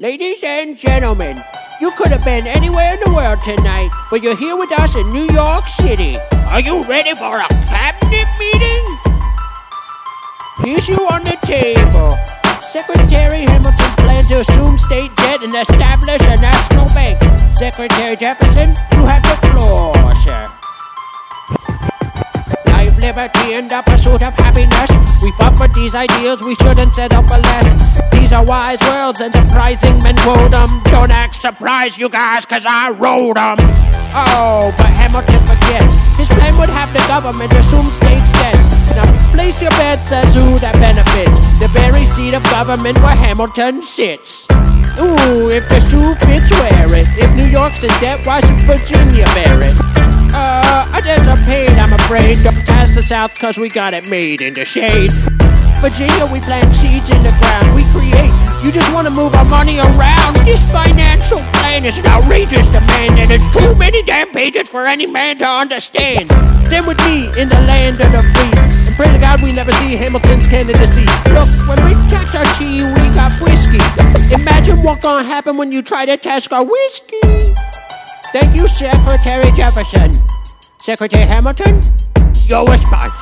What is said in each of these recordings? Ladies and gentlemen, you could have been anywhere in the world tonight, but you're here with us in New York City. Are you ready for a cabinet meeting? Issue on the table. Secretary Hamilton's plan to assume state debt and establish a national bank. Secretary Jefferson, you have the floor, sir. Liberty and the pursuit of happiness. We fought for these ideals, we shouldn't settle for less. These are wise words and surprising men quote them. Don't act surprised, you guys, cause I wrote them. Oh, but Hamilton forgets. His plan would have the government assume states' debts. Now place your bets as who that benefits. The very seat of government where Hamilton sits. Ooh, if the shoe fits, wear it. If New York's in debt, why should Virginia bear it? There's a pain, I'm afraid. Don't pass the South, cause we got it made in the shade. Virginia, we plant seeds in the ground. We create, you just want to move our money around. This financial plan is an outrageous demand, and it's too many damn pages for any man to understand. Then with me, in the land of the free, and pray to God we never see Hamilton's candidacy. Look, when we tax our tea, we got whiskey. Imagine what gonna happen when you try to tax our whiskey. Thank you, Secretary Jefferson. Secretary Hamilton, your response.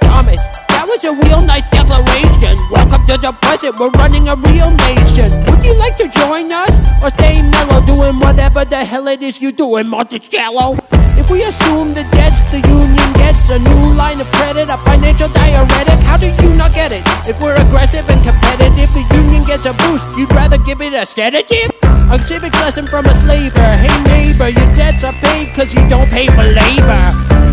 Thomas, that was a real nice declaration. Welcome to the present, we're running a real nation. Would you like to join us? Or stay mellow, doing whatever the hell it is you do in Monticello? If we assume the debts, the union gets a new line of credit, a financial diuretic. How do you not get it? If we're aggressive and competitive, the union gets a boost. You'd rather give it a sedative? A civic lesson from a slaver. Hey neighbor, your debts are paid cause you don't pay for labor.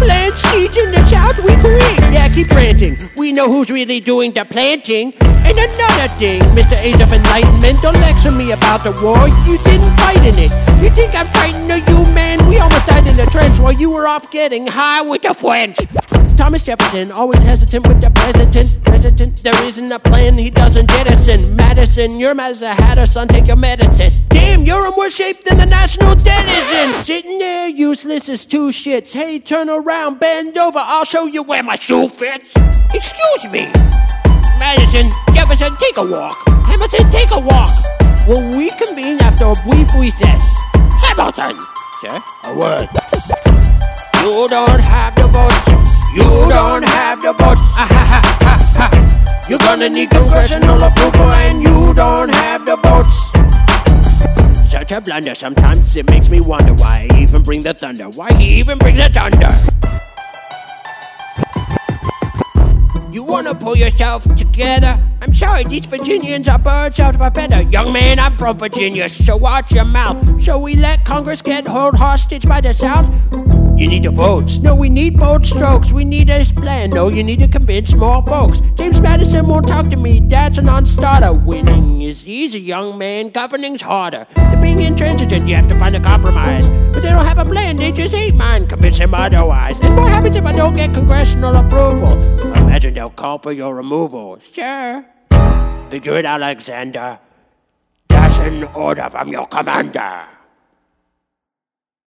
Plant seeds in the South we create. Yeah, keep planting. We know who's really doing the planting. And another thing, Mr. Age of Enlightenment, don't lecture me about the war. You didn't fight in it. You think I'm frightened of you, man? We almost died in the trench while you were off getting high with the French. Thomas Jefferson, always hesitant with the president. President, there isn't a plan, he doesn't jettison. Madison, you're mad as a hatter, son, take your medicine. Damn, you're in worse shape than the national debt is in. Sitting there useless as two shits. Hey, turn around, bend over, I'll show you where my shoe fits. Excuse me. Madison, Jefferson, take a walk. Hamilton, take a walk. Will we convene after a brief recess? Hamilton! Sir? A word. You don't have the vote. You don't have the vote. You're gonna need congressional approval, and you don't have the votes. Such a blunder, sometimes it makes me wonder why I even bring the thunder. Why he even brings the thunder? You wanna pull yourself together? I'm sorry, these Virginians are birds out of a feather. Young man, I'm from Virginia, so watch your mouth. Shall we let Congress get held hostage by the South? You need the votes. No, we need bold strokes. We need a plan. No, you need to convince more folks. James Madison won't talk to me. That's a non-starter. Winning is easy, young man. Governing's harder. They're being intransigent. You have to find a compromise. But they don't have a plan. They just hate mine. Convince him otherwise. And what happens if I don't get congressional approval? Imagine they'll call for your removal. Sure. Figure it out, Alexander. That's an order from your commander.